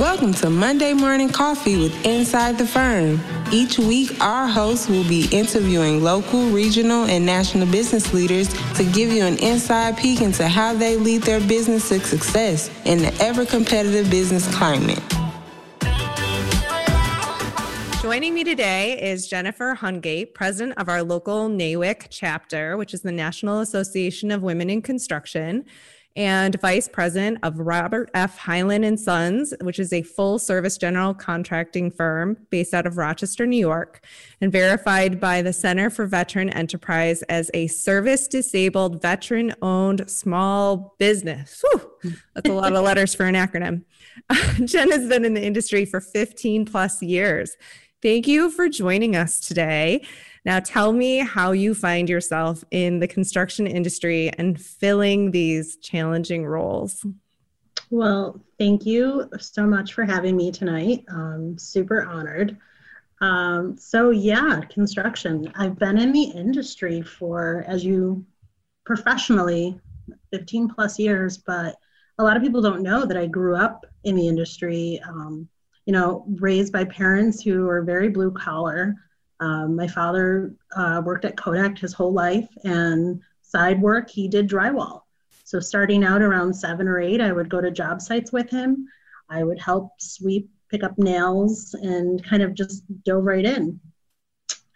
Welcome to Monday Morning Coffee with Inside the Firm. Each week, our hosts will be interviewing local, regional, and national business leaders to give you an inside peek into how they lead their business to success in the ever-competitive business climate. Joining me today is Jennifer Hungate, president of our local NAWIC chapter, which is the National Association of Women in Construction, and vice president of Robert F Hyland and Sons, which is a full service general contracting firm based out of Rochester, New York, and verified by the Center for Veteran Enterprise as a service disabled veteran owned small business. Whew, that's a lot of letters for an acronym. Jen has been in the industry for 15 plus years. Thank you for joining us today. Now tell me how you find yourself in the construction industry and filling these challenging roles. Well, thank you so much for having me tonight. I'm super honored. Construction. I've been in the industry for, as you professionally, 15 plus years, but a lot of people don't know that I grew up in the industry, raised by parents who are very blue collar. My father worked at Kodak his whole life, and side work, he did drywall. So starting out around 7 or 8, I would go to job sites with him. I would help sweep, pick up nails, and kind of just dove right in.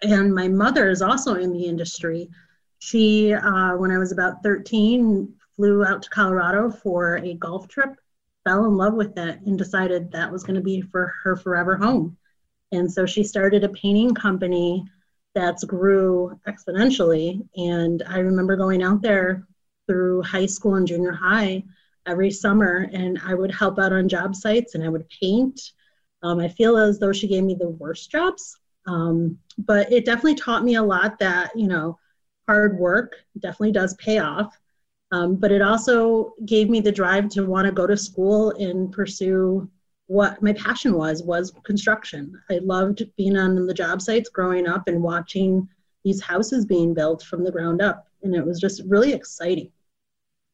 And my mother is also in the industry. She, when I was about 13, flew out to Colorado for a golf trip, fell in love with it, and decided that was going to be for her forever home. And so she started a painting company that's grew exponentially. And I remember going out there through high school and junior high every summer, and I would help out on job sites and I would paint. I feel as though she gave me the worst jobs, but it definitely taught me a lot that, hard work definitely does pay off. But it also gave me the drive to want to go to school and pursue what my passion was construction. I loved being on the job sites growing up and watching these houses being built from the ground up. And it was just really exciting.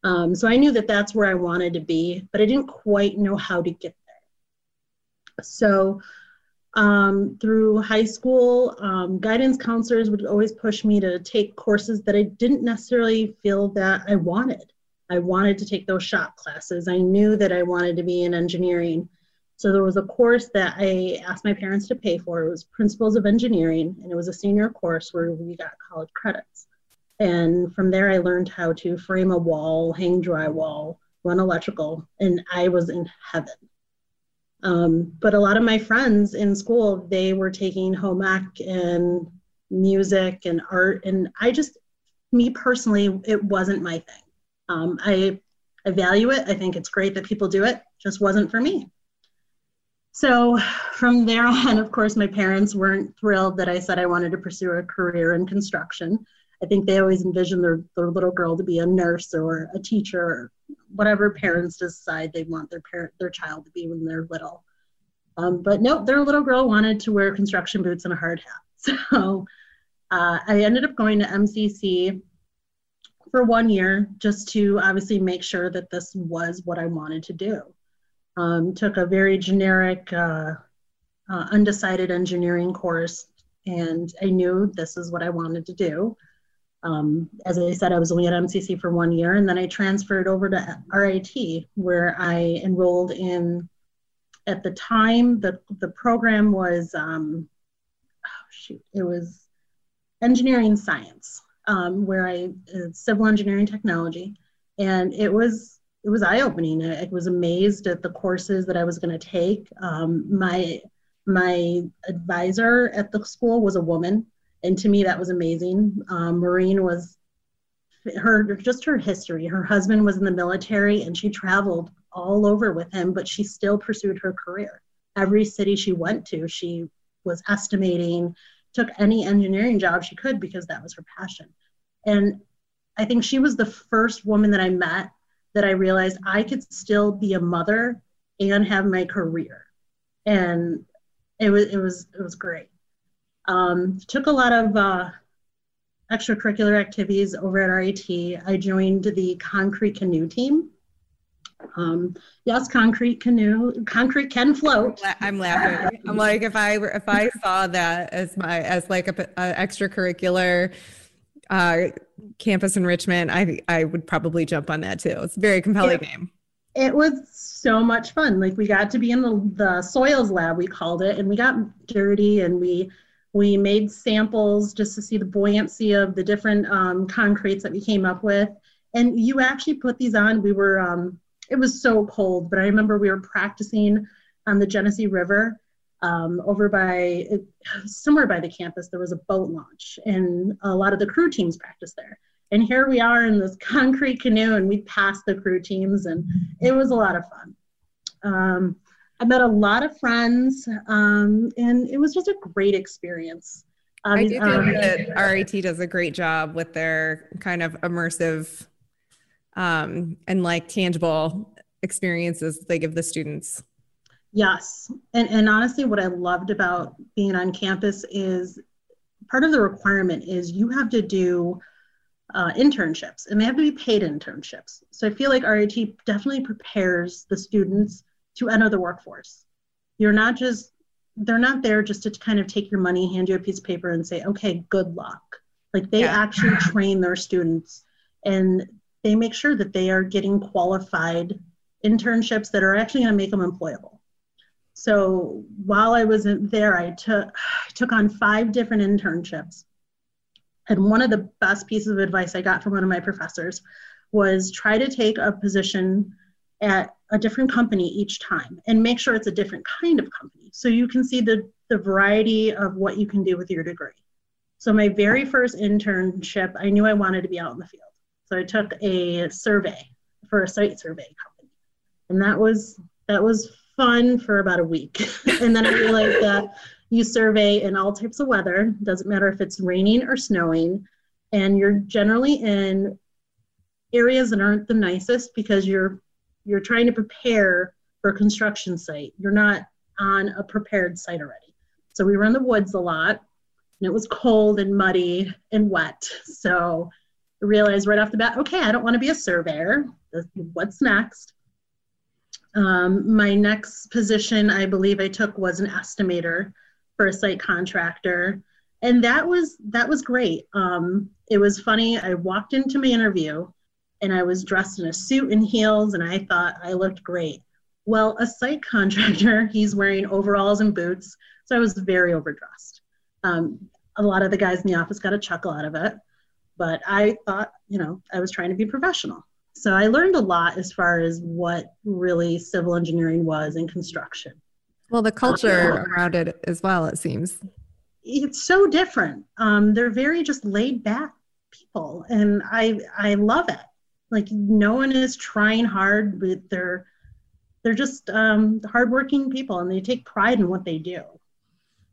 So I knew that that's where I wanted to be, but I didn't quite know how to get there. So through high school, guidance counselors would always push me to take courses that I didn't necessarily feel that I wanted. I wanted to take those shop classes. I knew that I wanted to be in engineering. So there was a course that I asked my parents to pay for. It was Principles of Engineering, and it was a senior course where we got college credits. And from there, I learned how to frame a wall, hang drywall, run electrical, and I was in heaven. But a lot of my friends in school, they were taking home ec and music and art, and me personally, it wasn't my thing. I value it. I think it's great that people do it. Just wasn't for me. So from there on, of course, my parents weren't thrilled that I said I wanted to pursue a career in construction. I think they always envisioned their little girl to be a nurse or a teacher, or whatever parents decide they want their child to be when they're little. But nope, their little girl wanted to wear construction boots and a hard hat. So I ended up going to MCC for 1 year just to obviously make sure that this was what I wanted to do. Took a very generic, undecided engineering course, and I knew this is what I wanted to do. As I said, I was only at MCC for 1 year, and then I transferred over to RIT, where I enrolled in, at the time, the program was, it was engineering science, where civil engineering technology, and it was eye-opening. I was amazed at the courses that I was going to take. My advisor at the school was a woman, and to me that was amazing. Maureen was, her history. Her husband was in the military, and she traveled all over with him, but she still pursued her career. Every city she went to, she was estimating, took any engineering job she could because that was her passion. And I think she was the first woman that I met that I realized I could still be a mother and have my career. And it was great. Took a lot of extracurricular activities over at RIT. I joined the concrete canoe team. Yes, concrete can float. I'm laughing. I'm like, if I saw that as like a extracurricular campus enrichment, I would probably jump on that too. It's a very compelling name. It was so much fun. Like, we got to be in the soils lab, we called it, and we got dirty, and we made samples just to see the buoyancy of the different concretes that we came up with. And you actually put these on. We were, it was so cold, but I remember we were practicing on the Genesee River over by, somewhere by the campus, there was a boat launch, and a lot of the crew teams practiced there. And here we are in this concrete canoe, and we passed the crew teams, and it was a lot of fun. I met a lot of friends, and it was just a great experience. I do think that RIT does a great job with their kind of immersive and like tangible experiences they give the students. Yes, and honestly, what I loved about being on campus is part of the requirement is you have to do internships, and they have to be paid internships. So I feel like RIT definitely prepares the students to enter the workforce. They're not there just to kind of take your money, hand you a piece of paper and say, okay, good luck. Like, they actually train their students, and they make sure that they are getting qualified internships that are actually going to make them employable. So while I was there, I took on 5 different internships. And one of the best pieces of advice I got from one of my professors was try to take a position at a different company each time, and make sure it's a different kind of company, so you can see the variety of what you can do with your degree. So my very first internship, I knew I wanted to be out in the field. So I took a survey for a site survey company. And that was fun for about a week. And then I realized that you survey in all types of weather. Doesn't matter if it's raining or snowing. And you're generally in areas that aren't the nicest, because you're trying to prepare for a construction site. You're not on a prepared site already. So we were in the woods a lot, and it was cold and muddy and wet. So I realized right off the bat, okay, I don't want to be a surveyor. What's next? My next position I believe I took was an estimator for a site contractor. And that was great. It was funny. I walked into my interview, and I was dressed in a suit and heels, and I thought I looked great. Well, a site contractor, he's wearing overalls and boots, so I was very overdressed. A lot of the guys in the office got a chuckle out of it, but I thought, you know, I was trying to be professional. So I learned a lot as far as what really civil engineering was in construction. Well, the culture around it as well, it seems. It's so different. They're very just laid back people, and I love it. Like, no one is trying hard, but they're just hardworking people, and they take pride in what they do.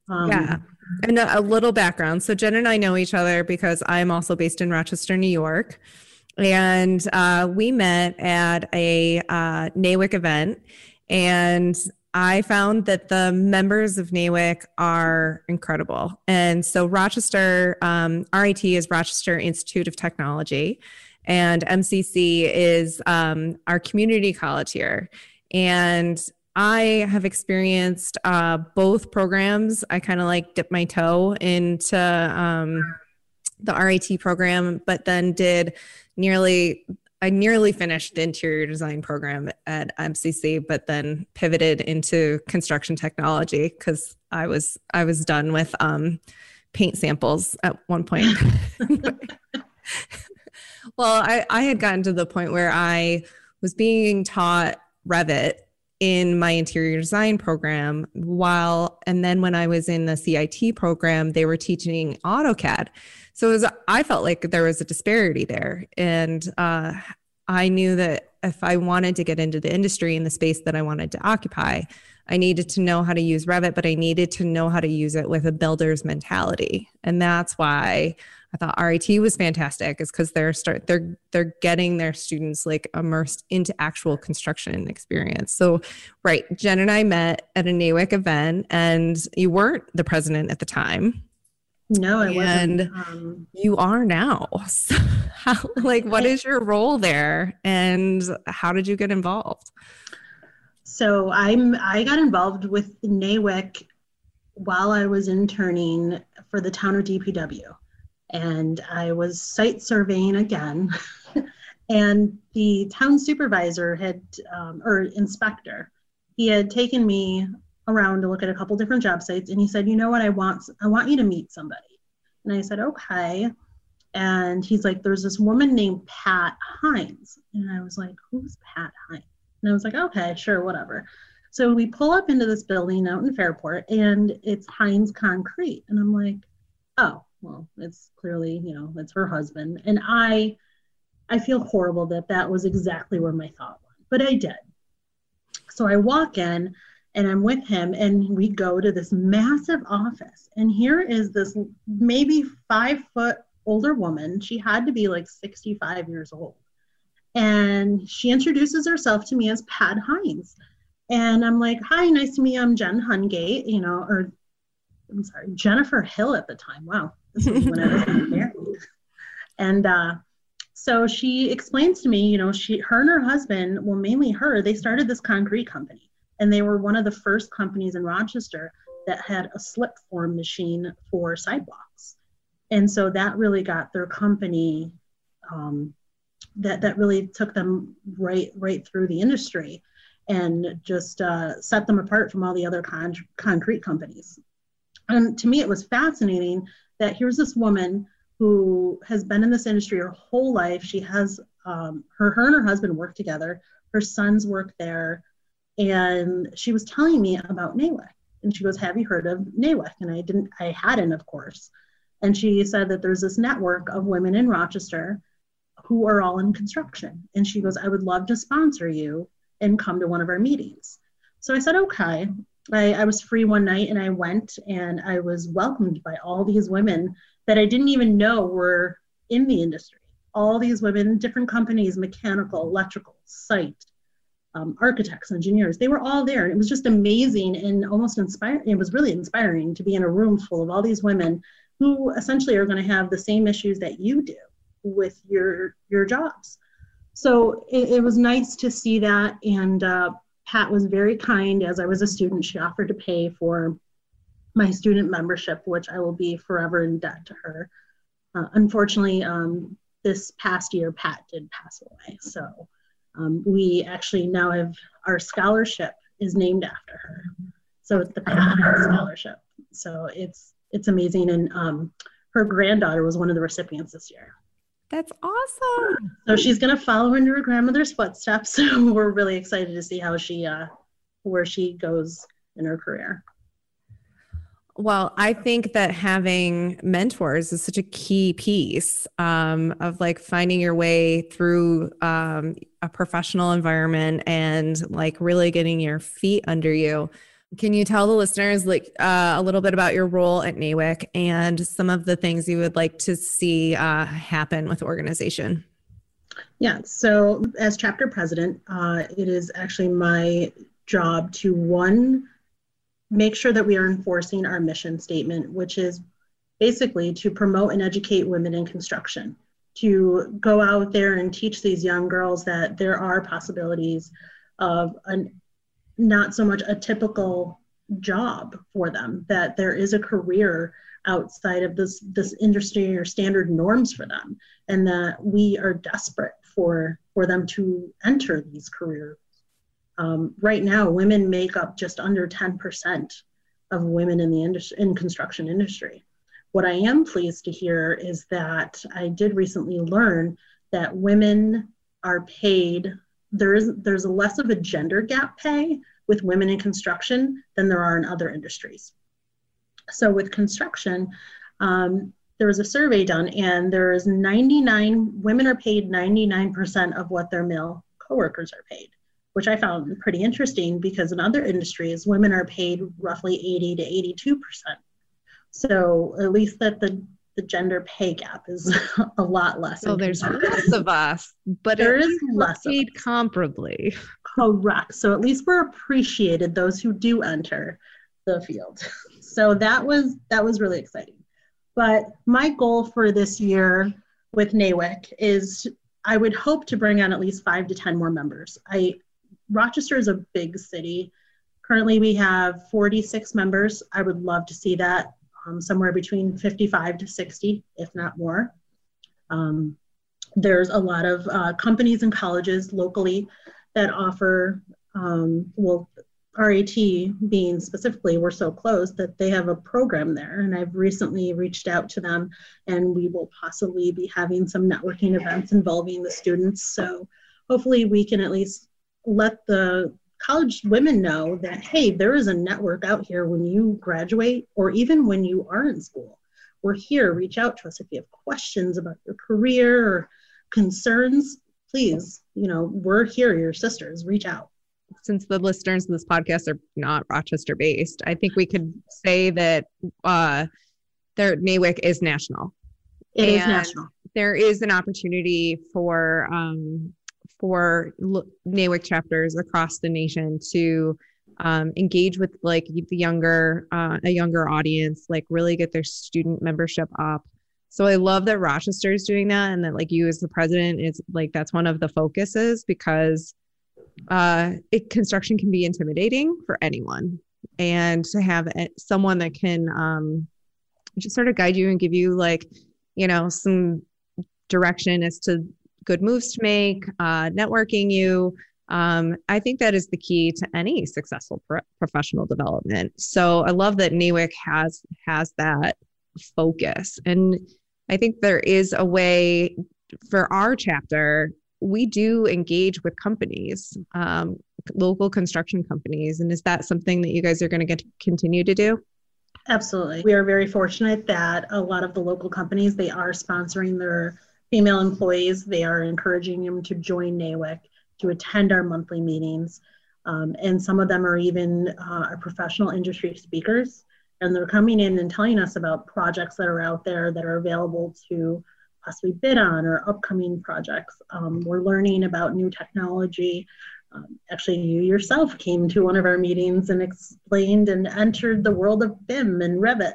Yeah, and a little background. So Jen and I know each other because I'm also based in Rochester, New York, and we met at a NAWIC event, and I found that the members of NAWIC are incredible. And so Rochester, RIT is Rochester Institute of Technology, and MCC is our community college here. And I have experienced both programs. I kind of like dipped my toe into the RIT program, but then I nearly finished the interior design program at MCC, but then pivoted into construction technology because I was done with paint samples at one point. Well, I had gotten to the point where I was being taught Revit in my interior design program, and then when I was in the CIT program, they were teaching AutoCAD. So I felt like there was a disparity there. And I knew that if I wanted to get into the industry and the space that I wanted to occupy, I needed to know how to use Revit, but I needed to know how to use it with a builder's mentality. And that's why I thought RIT was fantastic, is because they're getting their students like immersed into actual construction experience. So, right, Jen and I met at a NAWIC event, and you weren't the president at the time. No, I wasn't. You are now. So how, like, what is your role there and how did you get involved? So I got involved with NAWIC while I was interning for the town of DPW. And I was site surveying again. And the town supervisor had, or inspector, he had taken me around to look at a couple different job sites, and he said, you know what, I want you to meet somebody. And I said, okay. And he's like, there's this woman named Pat Hines. And I was like, who's Pat Hines? And I was like, okay, sure, whatever. So we pull up into this building out in Fairport, and it's Hines Concrete. And I'm like, oh, well, it's clearly, you know, that's her husband. And I feel horrible that that was exactly where my thought went, but I did. So I walk in, and I'm with him, and we go to this massive office. And here is this maybe 5 foot older woman. She had to be like 65 years old. And she introduces herself to me as Pat Hines. And I'm like, hi, nice to meet you. I'm Jen Hungate, you know, or I'm sorry, Jennifer Hill at the time. Wow. This is when I was there. And so she explains to me, you know, her and her husband, well, mainly her, they started this concrete company. And they were one of the first companies in Rochester that had a slip form machine for sidewalks. And so that really got their company, that really took them right through the industry and just set them apart from all the other concrete companies. And to me, it was fascinating that here's this woman who has been in this industry her whole life. She has, her and her husband work together. Her sons work there. And she was telling me about NAWIC, and she goes, have you heard of NAWIC? And I hadn't, of course. And she said that there's this network of women in Rochester who are all in construction. And she goes, I would love to sponsor you and come to one of our meetings. So I said, okay. I was free one night, and I went, and I was welcomed by all these women that I didn't even know were in the industry. All these women, different companies, mechanical, electrical, site, architects, engineers, they were all there. And it was just amazing and almost inspiring. It was really inspiring to be in a room full of all these women who essentially are going to have the same issues that you do with your jobs. So it was nice to see that. And Pat was very kind. As I was a student, she offered to pay for my student membership, which I will be forever in debt to her. Unfortunately, this past year, Pat did pass away. So we actually now have, our scholarship is named after her. So it's the Pat Hines Scholarship. So it's amazing. And her granddaughter was one of the recipients this year. That's awesome. So she's going to follow into her grandmother's footsteps. So we're really excited to see how she, where she goes in her career. Well, I think that having mentors is such a key piece of like finding your way through a professional environment and like really getting your feet under you. Can you tell the listeners like a little bit about your role at NAWIC and some of the things you would like to see happen with the organization? Yeah, so as chapter president, it is actually my job to make sure that we are enforcing our mission statement, which is basically to promote and educate women in construction, to go out there and teach these young girls that there are possibilities of not so much a typical job for them, that there is a career outside of this industry or standard norms for them, and that we are desperate for them to enter these careers. Right now, women make up just under 10% of women in the construction industry. What I am pleased to hear is that I did recently learn that women are paid, there's less of a gender gap pay with women in construction than there are in other industries. So with construction, there was a survey done, and there is women are paid 99% of what their male coworkers are paid, which I found pretty interesting because in other industries, women are paid roughly 80 to 82%. So at least that the gender pay gap is a lot less. So there's less of us, but there is less paid comparably. Correct. So at least we're appreciated, those who do enter the field. So that was really exciting. But my goal for this year with NAWIC is I would hope to bring on at least 5 to 10 more members. Rochester is a big city. Currently we have 46 members. I would love to see that somewhere between 55 to 60, if not more. There's a lot of companies and colleges locally that offer, well, RIT being specifically, we're so close that they have a program there, and I've recently reached out to them, and we will possibly be having some networking events involving the students. So hopefully we can at least let the college women know that, hey, there is a network out here when you graduate or even when you are in school. We're here, reach out to us if you have questions about your career or concerns, please, you know, we're here, your sisters, reach out. Since the listeners of this podcast are not Rochester based, I think we could say that NAWIC is national. It is national. There is an opportunity for NAWIC chapters across the nation to engage with like the younger, a younger audience, like really get their student membership up. So I love that Rochester is doing that, and that like you as the president is like, that's one of the focuses, because construction can be intimidating for anyone, and to have someone that can just sort of guide you and give you like, you know, some direction as to good moves to make, networking you. I think that is the key to any successful professional development. So I love that NAWIC has that focus. And I think there is a way for our chapter. We do engage with companies, local construction companies. And is that something that you guys are going to get to continue to do? Absolutely. We are very fortunate that a lot of the local companies, they are sponsoring their female employees. They are encouraging them to join NAWIC, to attend our monthly meetings. And some of them are even our professional industry speakers. And they're coming in and telling us about projects that are out there that are available to possibly bid on, or upcoming projects. We're learning about new technology. Actually, you yourself came to one of our meetings and explained and entered the world of BIM and Revit.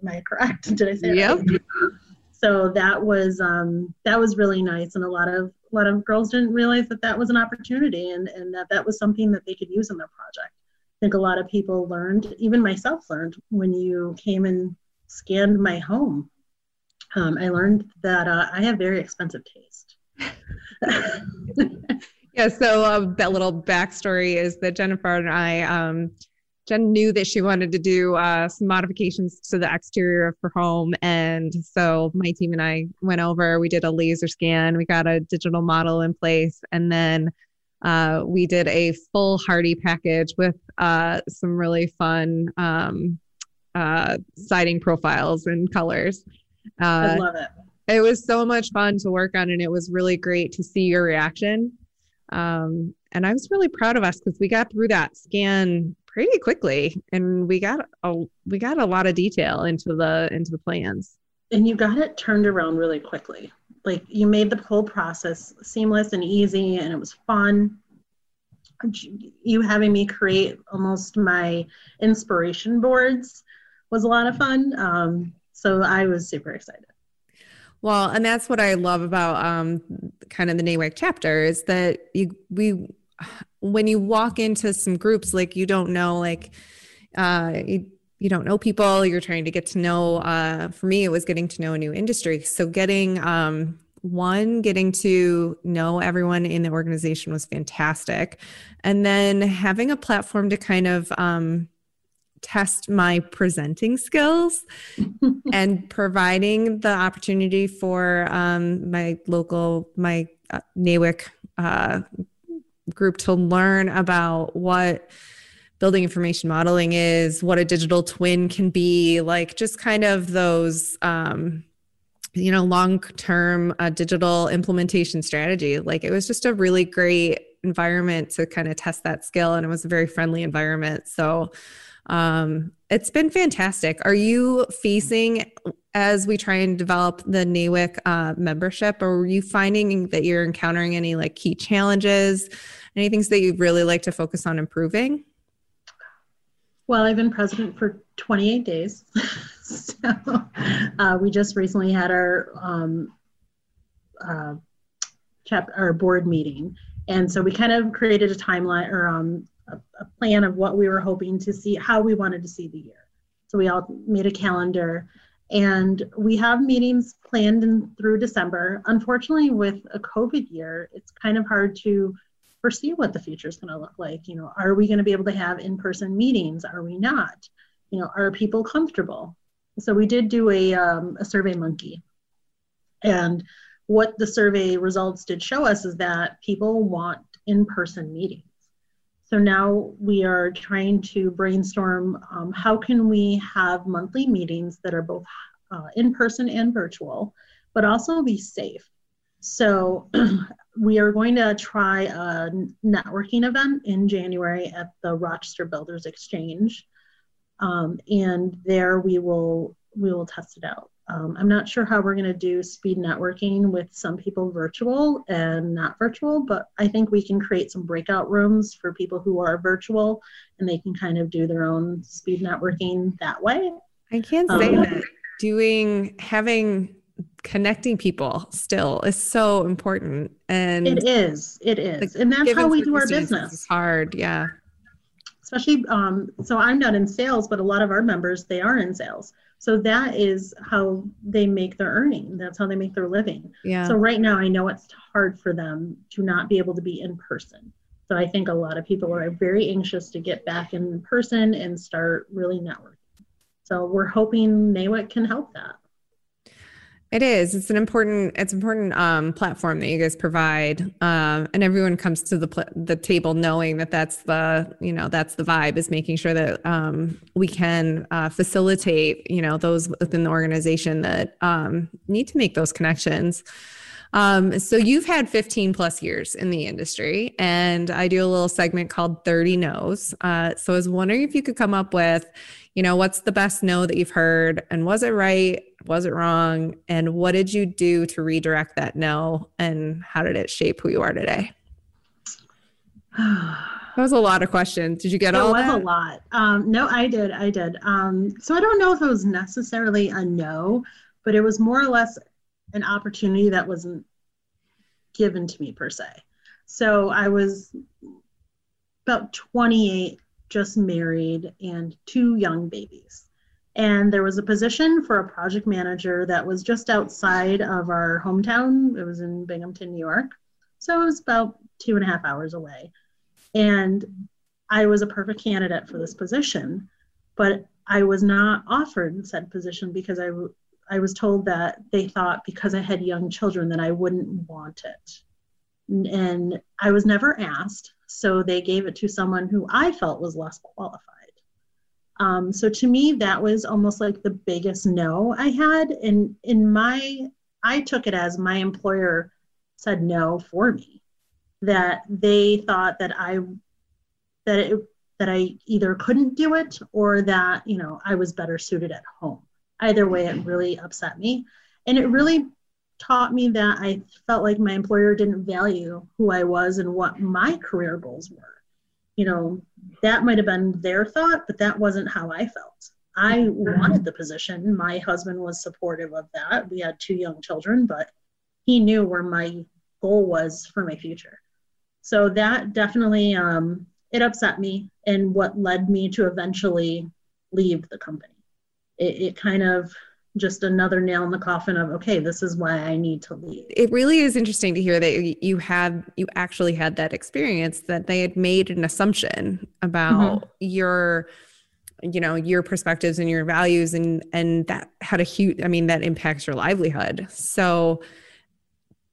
Am I correct? Did I say yep. Right? So that was really nice, and a lot of girls didn't realize that that was an opportunity, and that that was something that they could use in their project. I think a lot of people learned, even myself learned, when you came and scanned my home. I learned that I have very expensive taste. Yeah, so that little backstory is that Jennifer and I, Jen knew that she wanted to do some modifications to the exterior of her home. And so my team and I went over, we did a laser scan, we got a digital model in place, and then we did a full Hardy package with some really fun siding profiles and colors. I love it. It was so much fun to work on, and it was really great to see your reaction. And I was really proud of us because we got through that scan pretty quickly, and we got a lot of detail into the plans. And you got it turned around really quickly. Like, you made the whole process seamless and easy, and it was fun. You having me create almost my inspiration boards was a lot of fun. So I was super excited. Well, and that's what I love about kind of the NAWIC chapter is that when you walk into some groups, like you don't know, like you don't know people, you're trying to get to know. For me, it was getting to know a new industry. So getting to know everyone in the organization was fantastic. And then having a platform to kind of test my presenting skills and providing the opportunity for my NAWIC group to learn about what building information modeling is, what a digital twin can be, like just kind of those, you know, long-term digital implementation strategy. Like, it was just a really great environment to kind of test that skill, and it was a very friendly environment. So it's been fantastic. Are you facing, as we try and develop the NAWIC membership, or are you finding that you're encountering any like key challenges, any things that you'd really like to focus on improving? Well, I've been president for 28 days. So we just recently had our board meeting. And so we kind of created a timeline or a plan of what we were hoping to see, how we wanted to see the year. So we all made a calendar, and we have meetings planned in through December. Unfortunately, with a COVID year, it's kind of hard to foresee what the future is going to look like. You know, are we going to be able to have in-person meetings? Are we not? You know, are people comfortable? So we did do a Survey Monkey, and what the survey results did show us is that people want in-person meetings. So now we are trying to brainstorm how can we have monthly meetings that are both in-person and virtual, but also be safe. So we are going to try a networking event in January at the Rochester Builders Exchange. And there we will test it out. I'm not sure how we're going to do speed networking with some people virtual and not virtual, but I think we can create some breakout rooms for people who are virtual, and they can kind of do their own speed networking that way. I can't say that connecting people still is so important. And it is. And that's how we do our business. It's hard. Yeah. Especially, so I'm not in sales, but a lot of our members, they are in sales. So that is how they make their earning. That's how they make their living. Yeah. So right now I know it's hard for them to not be able to be in person. So I think a lot of people are very anxious to get back in person and start really networking. So we're hoping NAWIC can help that. It is. It's an important platform that you guys provide, and everyone comes to the table knowing that that's the vibe, is making sure that we can facilitate those within the organization that need to make those connections. So you've had 15 plus years in the industry, and I do a little segment called 30 No's. So I was wondering if you could come up with, what's the best no that you've heard, and was it right? Was it wrong? And what did you do to redirect that no? And how did it shape who you are today? That was a lot of questions. Did you get all that? It was a lot. No, I did. So I don't know if it was necessarily a no, but it was more or less an opportunity that wasn't given to me per se. So I was about 28, just married, and 2 young babies. And there was a position for a project manager that was just outside of our hometown. It was in Binghamton, New York. So it was about 2.5 hours away. And I was a perfect candidate for this position, but I was not offered said position because I was told that they thought because I had young children that I wouldn't want it. And I was never asked, so they gave it to someone who I felt was less qualified. So to me, that was almost like the biggest no I had. And I took it as my employer said no for me, that they thought that I either couldn't do it or that, I was better suited at home. Either way, it really upset me. And it really taught me that I felt like my employer didn't value who I was and what my career goals were. That might have been their thought, but that wasn't how I felt. I wanted the position. My husband was supportive of that. We had 2 young children, but he knew where my goal was for my future. So that definitely, it upset me, and what led me to eventually leave the company. It kind of just another nail in the coffin of, okay, this is why I need to leave. It really is interesting to hear that you actually had that experience, that they had made an assumption about your, your perspectives and your values, and that had a huge, that impacts your livelihood. So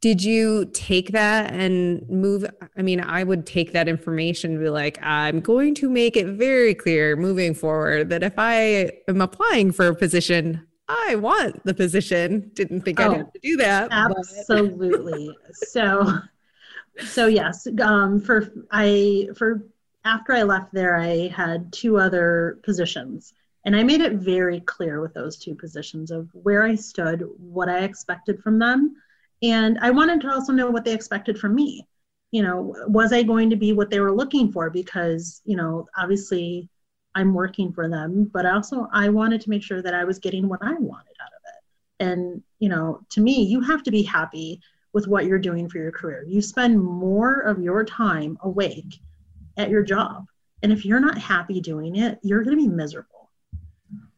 did you take that and move? I would take that information and be like, I'm going to make it very clear moving forward that if I am applying for a position, I want the position. Didn't think I'd have to do that. Absolutely. So yes. After I left there, I had 2 other positions, and I made it very clear with those 2 positions of where I stood, what I expected from them. And I wanted to also know what they expected from me. Was I going to be what they were looking for? Because, obviously I'm working for them, but also I wanted to make sure that I was getting what I wanted out of it. And, you know, to me, you have to be happy with what you're doing for your career. You spend more of your time awake at your job. And if you're not happy doing it, you're going to be miserable.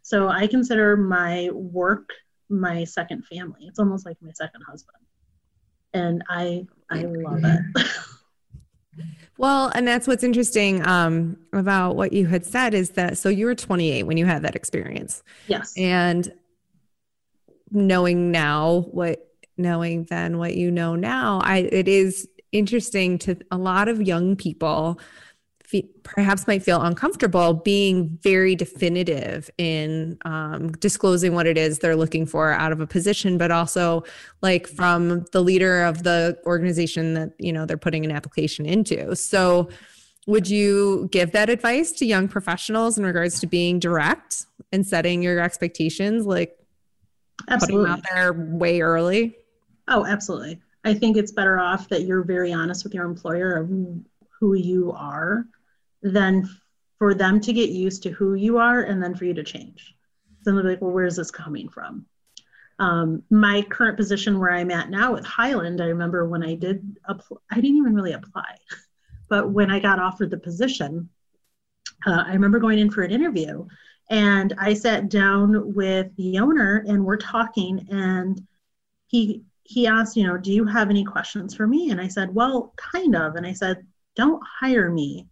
So I consider my work my second family. It's almost like my second husband. And I love it. Well, and that's what's interesting about what you had said is that, so you were 28 when you had that experience. Yes. And knowing now knowing then what you know now, it is interesting to a lot of young people perhaps might feel uncomfortable being very definitive in disclosing what it is they're looking for out of a position, but also like from the leader of the organization that, you know, they're putting an application into. So would you give that advice to young professionals in regards to being direct and setting your expectations, like absolutely. Putting them out there way early? Oh, absolutely. I think it's better off that you're very honest with your employer of who you are than for them to get used to who you are and then for you to change. So they're like, well, where is this coming from? My current position where I'm at now with Hyland, I remember when I did apply, I didn't even really apply, but when I got offered the position, I remember going in for an interview and I sat down with the owner and we're talking and he asked, you know, do you have any questions for me? And I said, well, kind of. And I said, don't hire me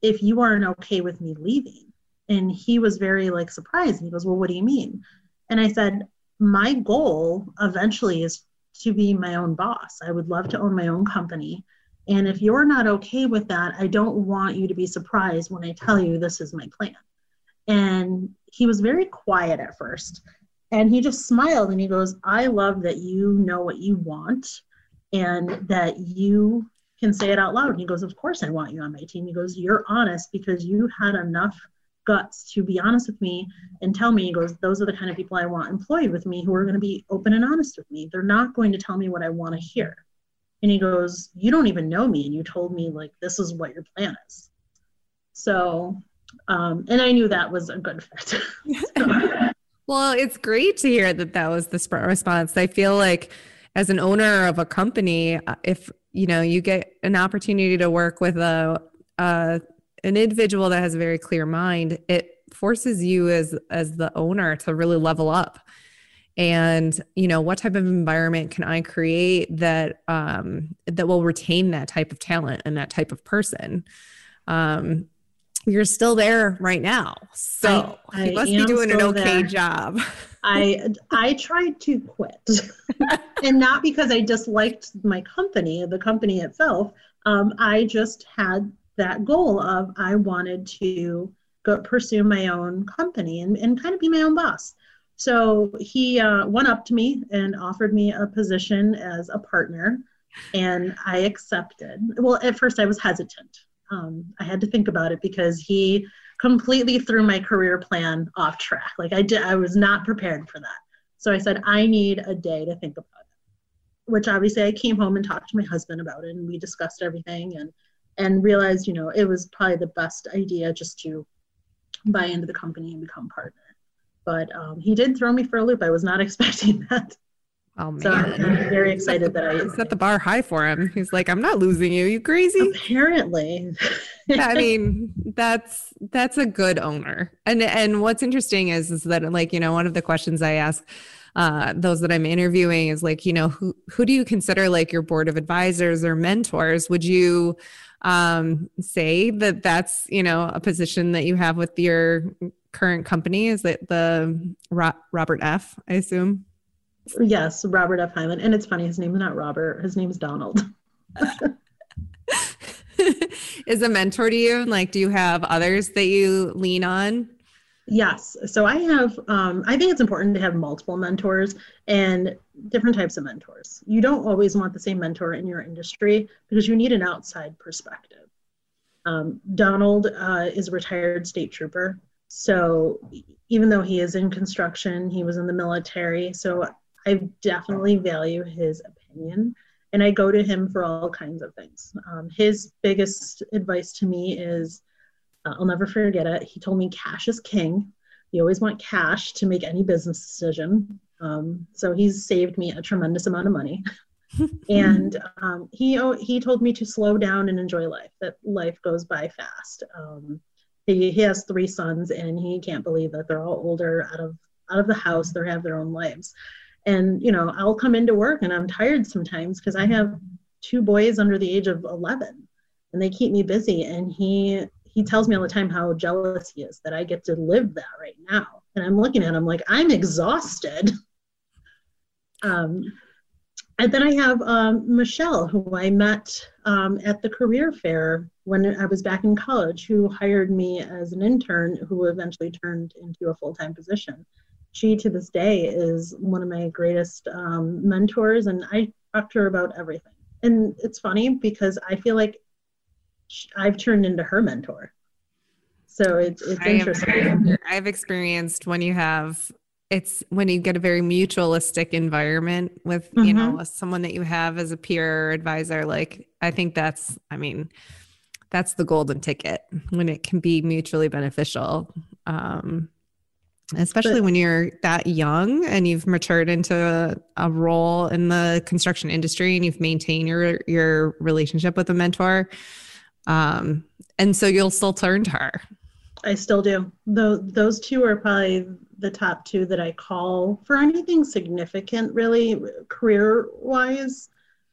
if you aren't okay with me leaving. And he was very like surprised. He goes, well, what do you mean? And I said, my goal eventually is to be my own boss. I would love to own my own company. And if you're not okay with that, I don't want you to be surprised when I tell you this is my plan. And he was very quiet at first. And he just smiled and he goes, I love that you know what you want and that you can say it out loud. And he goes, of course I want you on my team. He goes, you're honest because you had enough guts to be honest with me and tell me, he goes, those are the kind of people I want employed with me who are going to be open and honest with me. They're not going to tell me what I want to hear. And he goes, you don't even know me. And you told me like, this is what your plan is. So, and I knew that was a good fit. So. Well, it's great to hear that that was the response. I feel like as an owner of a company, if you know, you get an opportunity to work with an individual that has a very clear mind, it forces you as the owner to really level up. And, you know, what type of environment can I create that that will retain that type of talent and that type of person? You're still there right now. So you must be doing an okay job. I tried to quit and not because I disliked my company, the company itself. I just had that goal of, I wanted to go pursue my own company and kind of be my own boss. So he went up to me and offered me a position as a partner and I accepted. Well, at first I was hesitant. I had to think about it because he completely threw my career plan off track. Like I was not prepared for that. So I said, I need a day to think about it, which obviously I came home and talked to my husband about it and we discussed everything and realized, you know, it was probably the best idea just to buy into the company and become partner. But he did throw me for a loop. I was not expecting that. Oh man! So I'm very excited that I set the bar high for him. He's like, "I'm not losing you. You crazy?" Apparently. I mean, that's a good owner. And what's interesting is that like you know one of the questions I ask those that I'm interviewing is like you know who do you consider like your board of advisors or mentors? Would you say that that's you know a position that you have with your current company? Is that the Robert F? I assume. Yes, Robert F Hyland. And it's funny, his name is not Robert, his name is Donald. Is a mentor to you? Like, do you have others that you lean on? Yes. So I have, I think it's important to have multiple mentors and different types of mentors. You don't always want the same mentor in your industry because you need an outside perspective. Donald is a retired state trooper. So even though he is in construction, he was in the military. So I definitely value his opinion and I go to him for all kinds of things. His biggest advice to me is I'll never forget it. He told me cash is king. You always want cash to make any business decision. So he's saved me a tremendous amount of money. And he told me to slow down and enjoy life, that life goes by fast. He has 3 sons, and he can't believe that they're all older, out of the house, they have their own lives. And, you know, I'll come into work and I'm tired sometimes because I have 2 boys under the age of 11 and they keep me busy. And he tells me all the time how jealous he is that I get to live that right now. And I'm looking at him like, I'm exhausted. And then I have Michelle, who I met at the career fair when I was back in college, who hired me as an intern, who eventually turned into a full-time position. She, to this day, is one of my greatest mentors, and I talk to her about everything. And it's funny because I feel like I've turned into her mentor. So it's interesting. I've experienced when you have... It's when you get a very mutualistic environment with, you know, someone that you have as a peer advisor. Like, I think that's, I mean, that's the golden ticket when it can be mutually beneficial. Especially when you're that young and you've matured into a role in the construction industry and you've maintained your relationship with a mentor. And so you'll still turn to her. I still do. Those 2 are probably the top 2 that I call for anything significant, really, career-wise.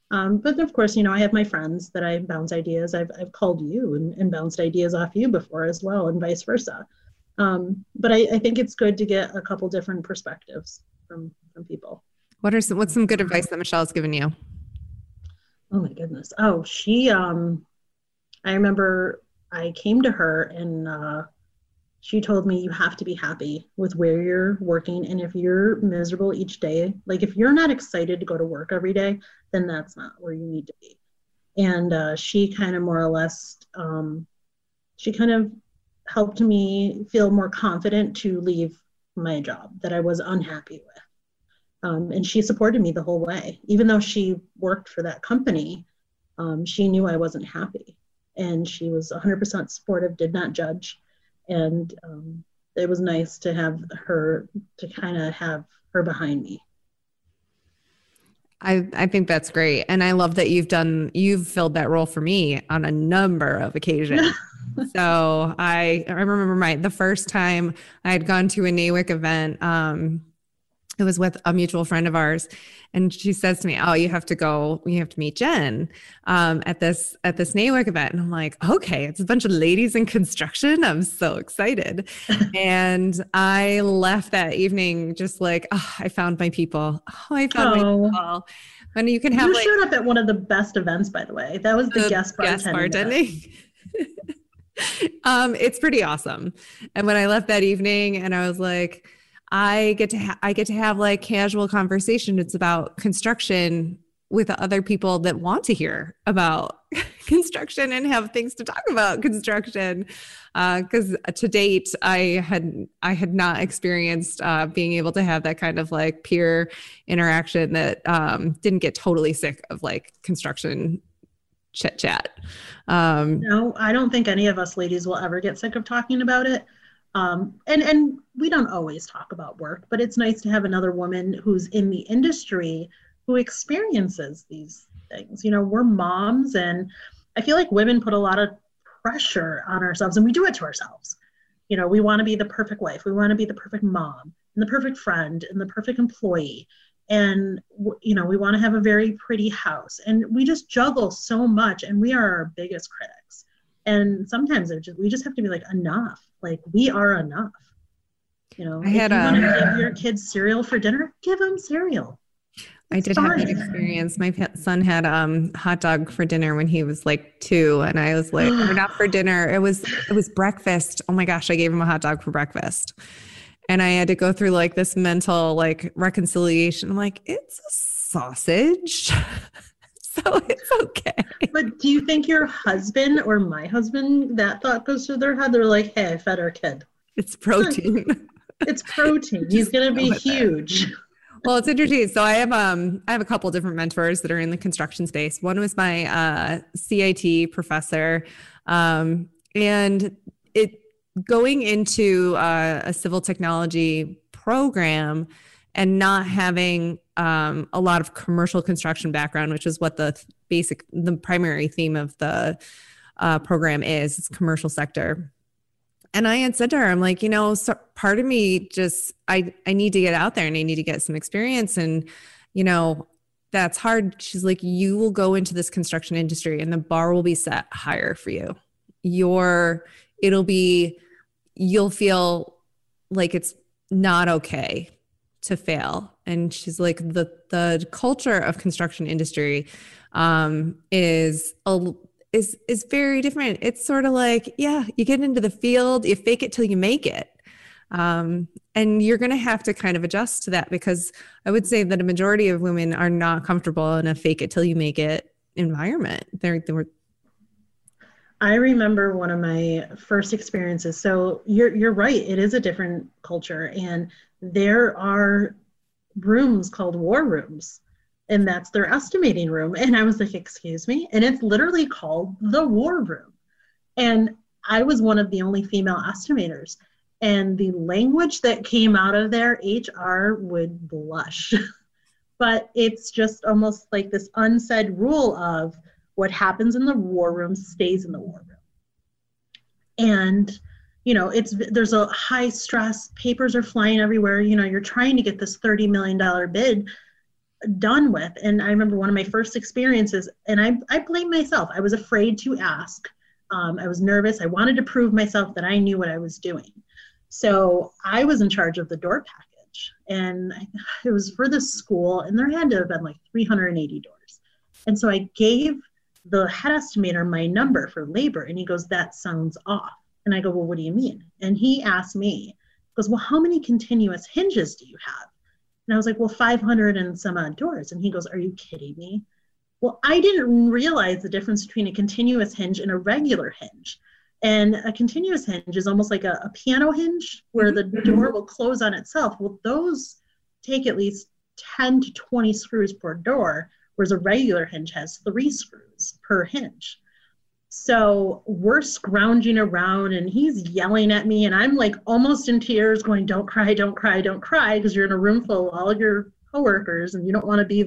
But of course, you know, I have my friends that I bounce ideas. I've called you and bounced ideas off you before as well, and vice versa. But I think it's good to get a couple different perspectives from people. What's some good advice that Michelle's given you? Oh my goodness. Oh, she, I remember I came to her and, she told me you have to be happy with where you're working. And if you're miserable each day, like if you're not excited to go to work every day, then that's not where you need to be. And she kind of more or less, she kind of helped me feel more confident to leave my job that I was unhappy with. And she supported me the whole way. Even though she worked for that company, she knew I wasn't happy. And she was 100% supportive, did not judge. And it was nice to have her, to kind of have her behind me. I think that's great. And I love that you've filled that role for me on a number of occasions. So I remember the first time I had gone to a NAWIC event, it was with a mutual friend of ours. And she says to me, oh, you have to meet Jen at this NAWIC event. And I'm like, okay, it's a bunch of ladies in construction. I'm so excited. And I left that evening just like, oh, I found my people. Oh, I found my people. And you can have showed up at one of the best events, by the way. That was the guest bartending. It's pretty awesome. And when I left that evening and I was like, I get to have like casual conversation. It's about construction with other people that want to hear about construction and have things to talk about construction. Because to date, I had not experienced being able to have that kind of like peer interaction that didn't get totally sick of like construction chit chat. No, I don't think any of us ladies will ever get sick of talking about it. And we don't always talk about work, but it's nice to have another woman who's in the industry who experiences these things. You know, we're moms, and I feel like women put a lot of pressure on ourselves, and we do it to ourselves. You know, we want to be the perfect wife. We want to be the perfect mom and the perfect friend and the perfect employee. And, you know, we want to have a very pretty house, and we just juggle so much, and we are our biggest critics. And sometimes we just have to be like, enough. Like, we are enough. You know, if you want to give your kids cereal for dinner, give them cereal. I did have that experience. My son had hot dog for dinner when he was like 2, and I was like, or not for dinner. It was breakfast. Oh my gosh, I gave him a hot dog for breakfast. And I had to go through like this mental like reconciliation. I'm like, it's a sausage. So it's okay. But do you think your husband or my husband, that thought goes through their head? They're like, hey, I fed our kid. It's protein. It's protein. He's going to be huge. Well, it's interesting. So I have a couple different mentors that are in the construction space. One was my CIT professor. And going into a civil technology program and not having a lot of commercial construction background, which is what the primary theme of the program is. It's commercial sector. And I had said to her, I'm like, you know, so part of me just, I need to get out there and I need to get some experience. And, you know, that's hard. She's like, you will go into this construction industry and the bar will be set higher for you. You'll feel like it's not okay to fail. And she's like, the culture of construction industry is very different. It's sort of like, yeah, you get into the field, you fake it till you make it. And you're going to have to kind of adjust to that, because I would say that a majority of women are not comfortable in a fake it till you make it environment. I remember one of my first experiences. So you're right. It is a different culture, and there are rooms called war rooms, and that's their estimating room. And I was like, excuse me? And it's literally called the war room. And I was one of the only female estimators. And the language that came out of there, HR would blush. But it's just almost like this unsaid rule of what happens in the war room stays in the war room. And, you know, there's a high stress, papers are flying everywhere. You know, you're trying to get this $30 million bid done with. And I remember one of my first experiences, and I blame myself. I was afraid to ask. I was nervous. I wanted to prove myself that I knew what I was doing. So I was in charge of the door package, and it was for this school, and there had to have been like 380 doors. And so I gave the head estimator my number for labor, and he goes, that sounds off. And I go, well, what do you mean? And he asked me, goes, well, how many continuous hinges do you have? And I was like, well, 500 and some odd doors. And he goes, are you kidding me? Well, I didn't realize the difference between a continuous hinge and a regular hinge. And a continuous hinge is almost like a piano hinge where the door will close on itself. Well, those take at least 10 to 20 screws per door, whereas a regular hinge has 3 screws per hinge. So we're scrounging around, and he's yelling at me, and I'm like almost in tears going, don't cry, don't cry, don't cry, because you're in a room full of all your coworkers, and you don't want to be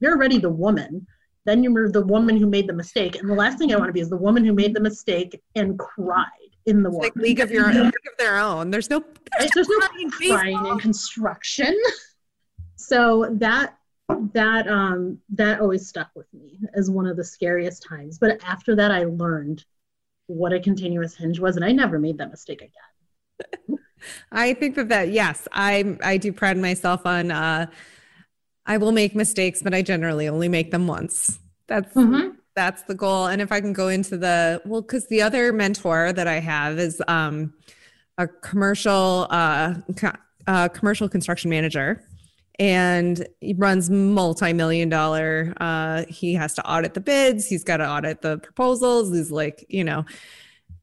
you're already the woman. Then you're the woman who made the mistake. And the last thing I want to be is the woman who made the mistake and cried in the war. Like league of your own, league of their own. There's no crying in construction. So that always stuck with me as one of the scariest times. But after that, I learned what a continuous hinge was, and I never made that mistake again. I think that yes, I do pride myself on. I will make mistakes, but I generally only make them once. That's the goal. And if I can go into because the other mentor that I have is a commercial commercial construction manager, and he runs multi-million-dollar. He has to audit the bids. He's got to audit the proposals. He's like, you know,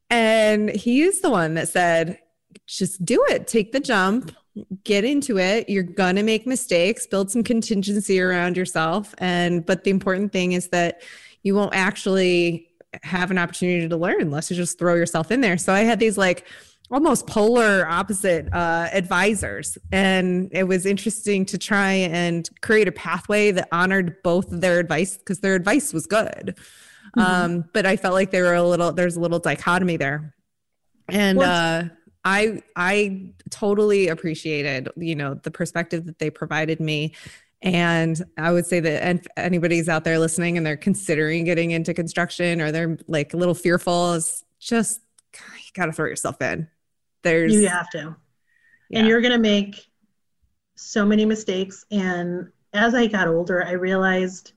and he's the one that said, just do it. Take the jump. Get into it. You're going to make mistakes, build some contingency around yourself. But the important thing is that you won't actually have an opportunity to learn unless you just throw yourself in there. So I had these like almost polar opposite advisors. And it was interesting to try and create a pathway that honored both of their advice, because their advice was good. Mm-hmm. But I felt like there's a little dichotomy there. And, I totally appreciated, you know, the perspective that they provided me. And I would say that if anybody's out there listening and they're considering getting into construction, or they're like a little fearful, is just, you got to throw yourself in. You have to. Yeah. And you're going to make so many mistakes. And as I got older, I realized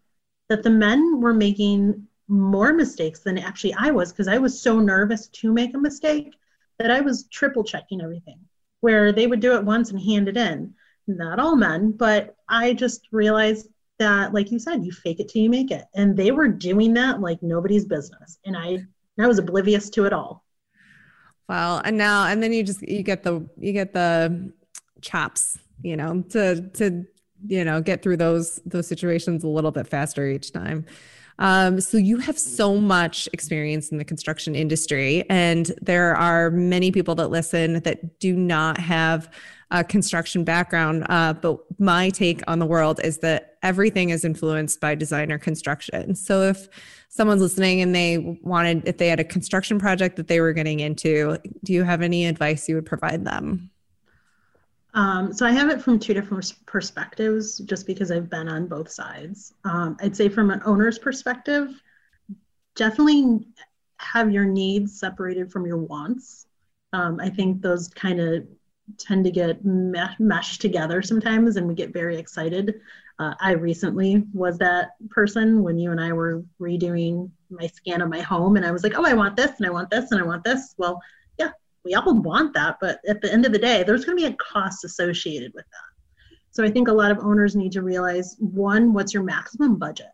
that the men were making more mistakes than actually I was, because I was so nervous to make a mistake that I was triple checking everything, where they would do it once and hand it in. Not all men, but I just realized that, like you said, you fake it till you make it. And they were doing that like nobody's business. And I was oblivious to it all. Well, and now, and then you get the chops, you know, to, you know, get through those situations a little bit faster each time. So you have so much experience in the construction industry, and there are many people that listen that do not have a construction background. But my take on the world is that everything is influenced by design or construction. So if someone's listening and if they had a construction project that they were getting into, do you have any advice you would provide them? So I have it from two different perspectives, just because I've been on both sides. I'd say from an owner's perspective, definitely have your needs separated from your wants. I think those kind of tend to get meshed together sometimes, and we get very excited. I recently was that person when you and I were redoing my scan of my home, and I was like, oh, I want this and I want this and I want this. Well, we all want that, but at the end of the day, there's going to be a cost associated with that. So I think a lot of owners need to realize, one, what's your maximum budget?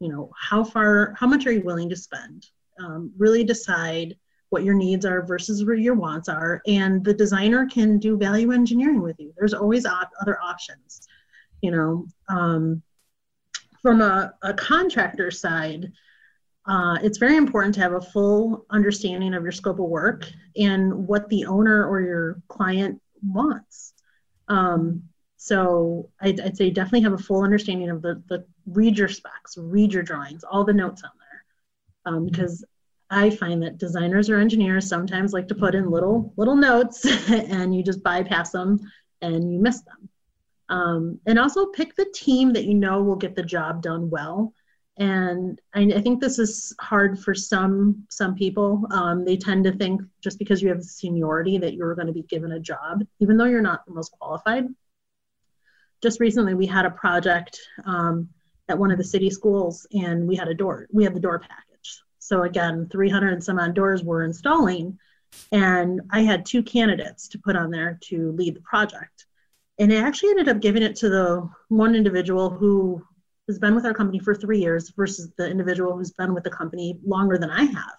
You know, how much are you willing to spend? Really decide what your needs are versus what your wants are. And the designer can do value engineering with you. There's always other options. You know, from a contractor side, it's very important to have a full understanding of your scope of work and what the owner or your client wants. So I'd say definitely have a full understanding of read your specs, read your drawings, all the notes on there. Because I find that designers or engineers sometimes like to put in little notes and you just bypass them and you miss them. And also pick the team that you know will get the job done well. And I think this is hard for some people. They tend to think just because you have seniority that you're going to be given a job, even though you're not the most qualified. Just recently, we had a project at one of the city schools, and we had the door package. So again, 300 and some odd doors were installing, and I had two candidates to put on there to lead the project. And I actually ended up giving it to the one individual who has been with our company for 3 years versus the individual who's been with the company longer than I have.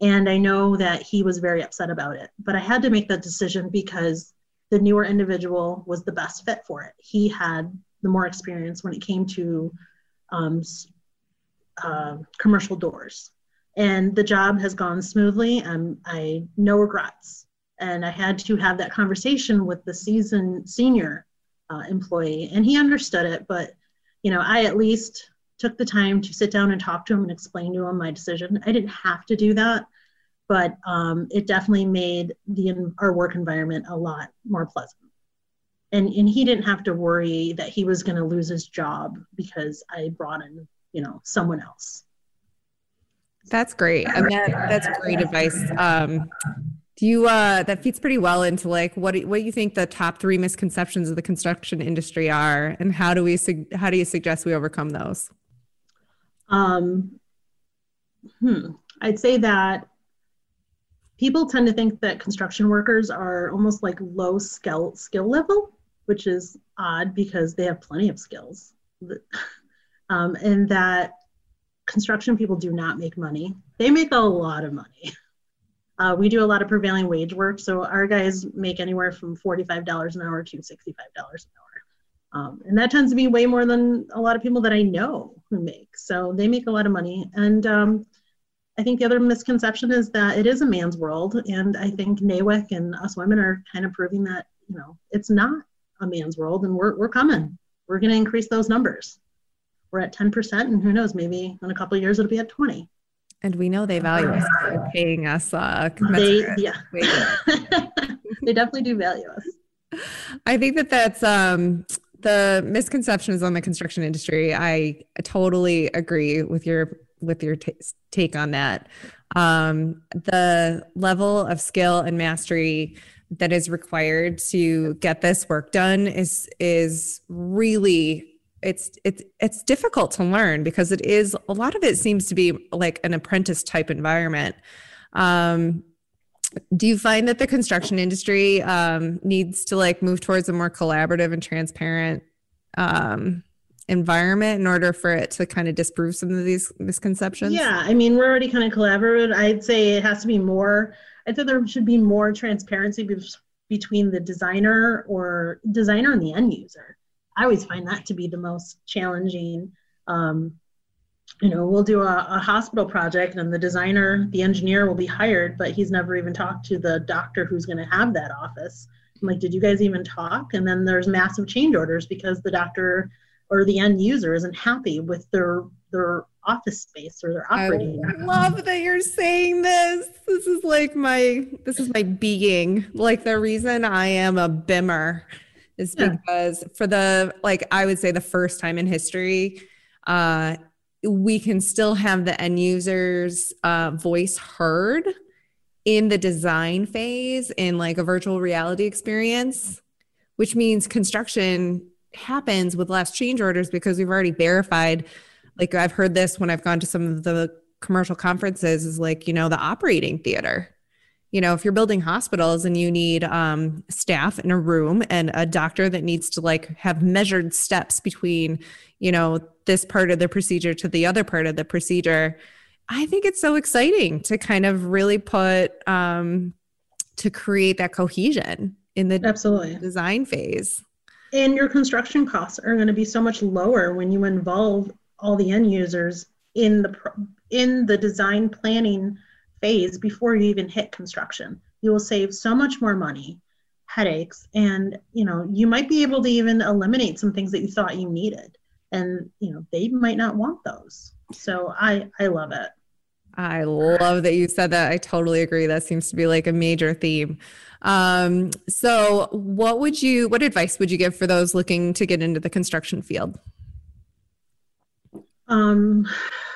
And I know that he was very upset about it, but I had to make that decision because the newer individual was the best fit for it. He had the more experience when it came to commercial doors. And the job has gone smoothly, and I no regrets. And I had to have that conversation with the seasoned senior employee, and he understood it, but you know, I at least took the time to sit down and talk to him and explain to him my decision. I didn't have to do that, but it definitely made our work environment a lot more pleasant. And he didn't have to worry that he was going to lose his job because I brought in, you know, someone else. That's great. I mean, that's great advice. That fits pretty well into like what you think the top three misconceptions of the construction industry are, and how do you suggest we overcome those? I'd say that people tend to think that construction workers are almost like low skill level, which is odd because they have plenty of skills, and that construction people do not make money. They make a lot of money. We do a lot of prevailing wage work, so our guys make anywhere from $45 an hour to $65 an hour. And that tends to be way more than a lot of people that I know who make. So they make a lot of money. And I think the other misconception is that it is a man's world. And I think NAWIC and us women are kind of proving that, you know, it's not a man's world, and we're coming. We're going to increase those numbers. We're at 10%, and who knows, maybe in a couple of years it'll be at 20%. And we know they value us for paying us. They definitely do value us. I think that's the misconceptions on the construction industry. I totally agree with your take on that. The level of skill and mastery that is required to get this work done is really. It's difficult to learn because it is, a lot of it seems to be like an apprentice type environment. Do you find that the construction industry needs to like move towards a more collaborative and transparent environment in order for it to kind of disprove some of these misconceptions? Yeah, I mean, we're already kind of collaborative. I'd say it has to be more. I'd say there should be more transparency between the designer and the end user. I always find that to be the most challenging you know, we'll do a hospital project and the designer, the engineer will be hired, but he's never even talked to the doctor who's going to have that office. I'm like, did you guys even talk? And then there's massive change orders because the doctor or the end user isn't happy with their office space or their operating. I love that you're saying this. This is like my being. Like the reason I am a BIMmer is because for the, like I would say the first time in history, we can still have the end user's voice heard in the design phase in like a virtual reality experience, which means construction happens with less change orders because we've already verified. Like I've heard this when I've gone to some of the commercial conferences is like, you know, the operating theater. You know, if you're building hospitals and you need staff in a room and a doctor that needs to like have measured steps between, you know, this part of the procedure to the other part of the procedure, I think it's so exciting to kind of really put, to create that cohesion in the design phase. And your construction costs are going to be so much lower when you involve all the end users in the design planning phase before you even hit construction. You will save so much more money, headaches, and you know, you might be able to even eliminate some things that you thought you needed. And you know, they might not want those. So I love it. I love that you said that. I totally agree. That seems to be like a major theme. So what advice would you give for those looking to get into the construction field?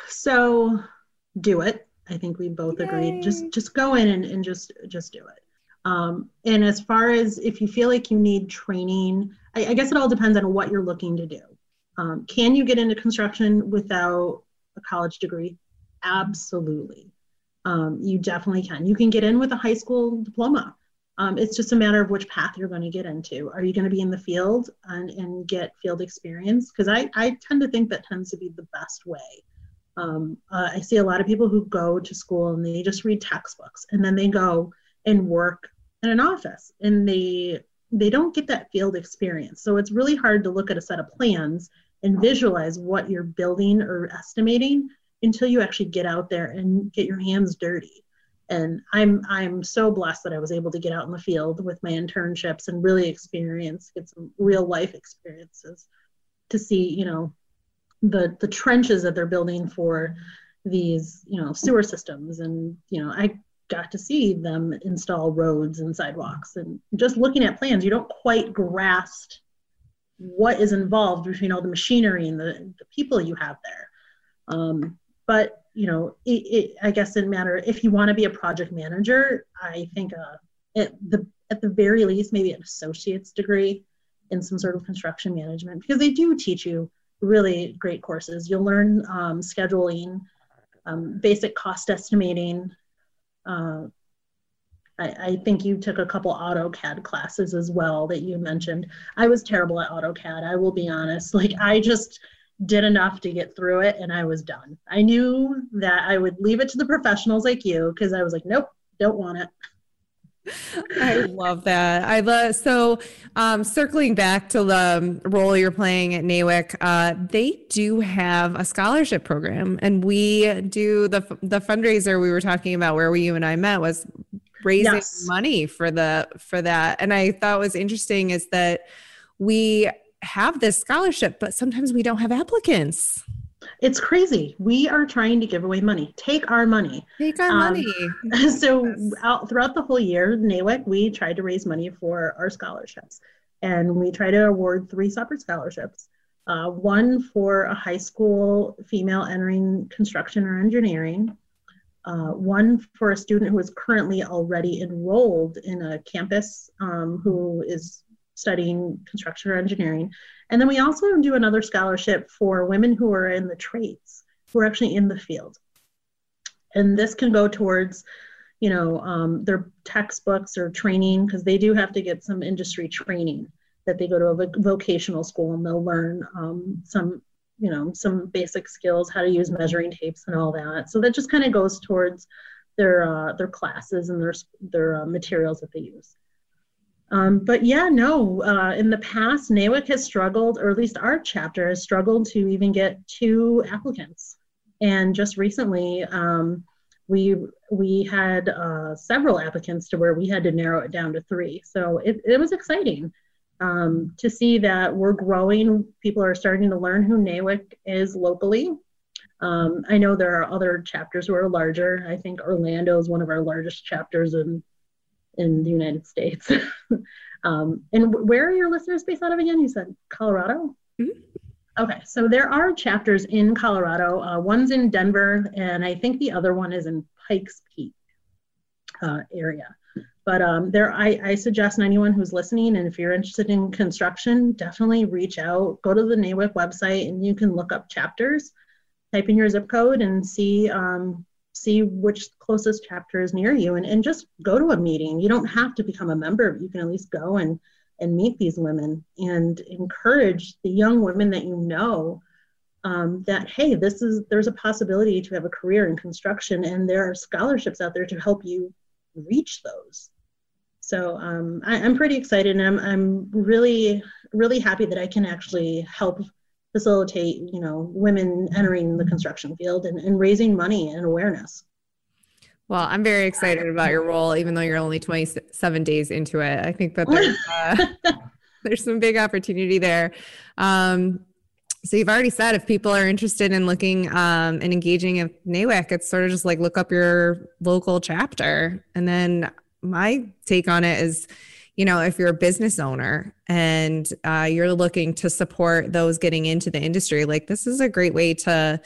So do it. I think we both agreed. Just go in and just do it. And as far as if you feel like you need training, I guess it all depends on what you're looking to do. Can you get into construction without a college degree? Absolutely. You definitely can. You can get in with a high school diploma. It's just a matter of which path you're going to get into. Are you going to be in the field and get field experience? Because I tend to think that tends to be the best way. I see a lot of people who go to school and they just read textbooks and then they go and work in an office and they don't get that field experience. So it's really hard to look at a set of plans and visualize what you're building or estimating until you actually get out there and get your hands dirty. And I'm so blessed that I was able to get out in the field with my internships and really get some real life experiences to see, you know, the trenches that they're building for these, you know, sewer systems. And, you know, I got to see them install roads and sidewalks, and just looking at plans, you don't quite grasp what is involved between all the machinery and the people you have there. But you know, I guess it doesn't matter if you want to be a project manager. I think at the very least, maybe an associate's degree in some sort of construction management, because they do teach you really great courses. You'll learn scheduling, basic cost estimating. I think you took a couple AutoCAD classes as well that you mentioned. I was terrible at AutoCAD. I will be honest. Like I just did enough to get through it and I was done. I knew that I would leave it to the professionals like you, because I was like, nope, don't want it. I love that. So circling back to the role you're playing at NAWIC, they do have a scholarship program, and we do the fundraiser we were talking about where you and I met was raising money for that. And I thought was interesting is that we have this scholarship, but sometimes we don't have applicants. It's crazy. We are trying to give away money. Take our money. Take our money. So throughout the whole year, NAWIC, we tried to raise money for our scholarships. And we try to award 3 separate scholarships. One for a high school female entering construction or engineering. One for a student who is currently already enrolled in a campus who is studying construction or engineering. And then we also do another scholarship for women who are in the trades, who are actually in the field. And this can go towards, you know, their textbooks or training, because they do have to get some industry training that they go to a vocational school and they'll learn some, you know, some basic skills, how to use measuring tapes and all that. So that just kind of goes towards their classes and their materials that they use. But yeah, no, in the past, NAWIC has struggled, or at least our chapter has struggled to even get 2 applicants. And just recently, we had several applicants to where we had to narrow it down to 3. So it was exciting to see that we're growing. People are starting to learn who NAWIC is locally. I know there are other chapters who are larger. I think Orlando is one of our largest chapters in the United States. And where are your listeners based out of again? You said Colorado? Mm-hmm. Okay, so there are chapters in Colorado. One's in Denver, and I think the other one is in Pikes Peak area. But I suggest anyone who's listening, and if you're interested in construction, definitely reach out. Go to the NAWIC website, and you can look up chapters. Type in your zip code and see which closest chapter is near you, and just go to a meeting. You don't have to become a member, but you can at least go and meet these women and encourage the young women that you know that, hey, there's a possibility to have a career in construction, and there are scholarships out there to help you reach those. So I'm pretty excited, and I'm really, really happy that I can actually help facilitate, you know, women entering the construction field and raising money and awareness. Well, I'm very excited about your role, even though you're only 27 days into it. I think that there's, there's some big opportunity there. So you've already said, if people are interested in looking and engaging in NAWIC, it's sort of just like look up your local chapter. And then my take on it is, you know, if you're a business owner and you're looking to support those getting into the industry, like this is a great way to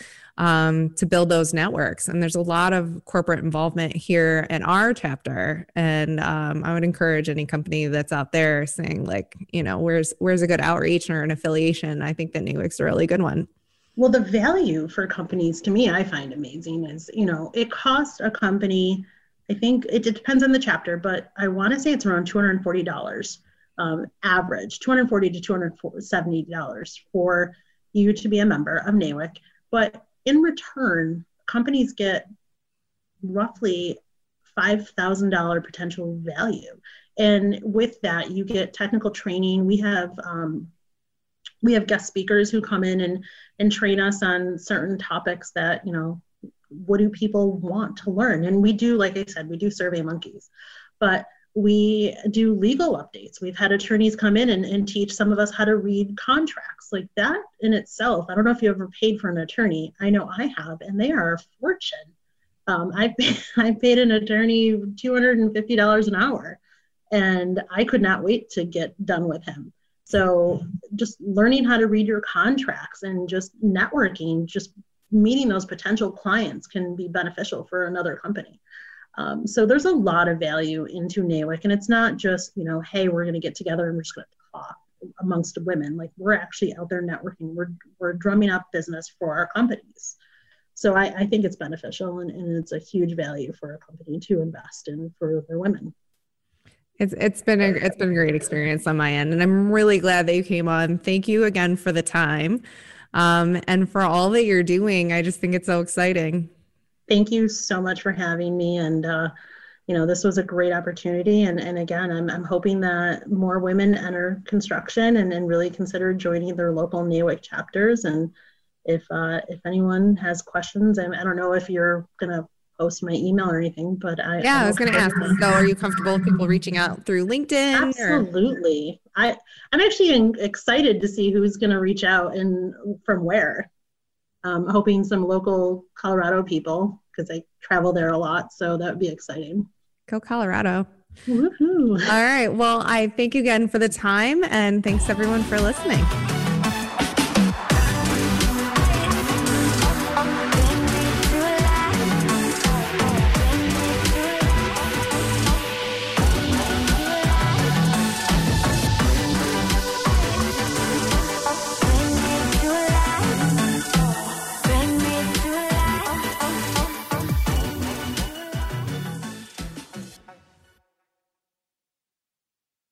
build those networks. And there's a lot of corporate involvement here in our chapter. And I would encourage any company that's out there saying, like, you know, where's a good outreach or an affiliation? I think that NAWIC's a really good one. Well, the value for companies, to me, I find amazing is, you know, it costs a company, I think it depends on the chapter, but I want to say it's around $240 average, $240 to $270 for you to be a member of NAWIC. But in return, companies get roughly $5,000 potential value. And with that, you get technical training. We have guest speakers who come in and train us on certain topics that, you know, what do people want to learn? And we do, like I said, we do Survey Monkeys, but we do legal updates. We've had attorneys come in and teach some of us how to read contracts. Like that in itself, I don't know if you ever paid for an attorney. I know I have, and they are a fortune. I paid an attorney $250 an hour, and I could not wait to get done with him. So just learning how to read your contracts and just networking, just meeting those potential clients can be beneficial for another company. So there's a lot of value into NAWIC, and it's not just, you know, hey, we're going to get together and we're just going to talk amongst women. Like, we're actually out there networking. We're drumming up business for our companies. So I think it's beneficial, and it's a huge value for a company to invest in for their women. It's been a great experience on my end, and I'm really glad that you came on. Thank you again for the time. And for all that you're doing, I just think it's so exciting. Thank you so much for having me. And, you know, this was a great opportunity. And again, I'm hoping that more women enter construction and really consider joining their local NAWIC chapters. And if anyone has questions, I don't know if you're going to post my email or anything, but I was going to ask. So are you comfortable with people reaching out through LinkedIn? Absolutely. Or? I'm actually excited to see who's going to reach out and from where. I'm hoping some local Colorado people, because I travel there a lot. So that would be exciting. Go Colorado. Woohoo. All right. Well, I thank you again for the time, and thanks everyone for listening.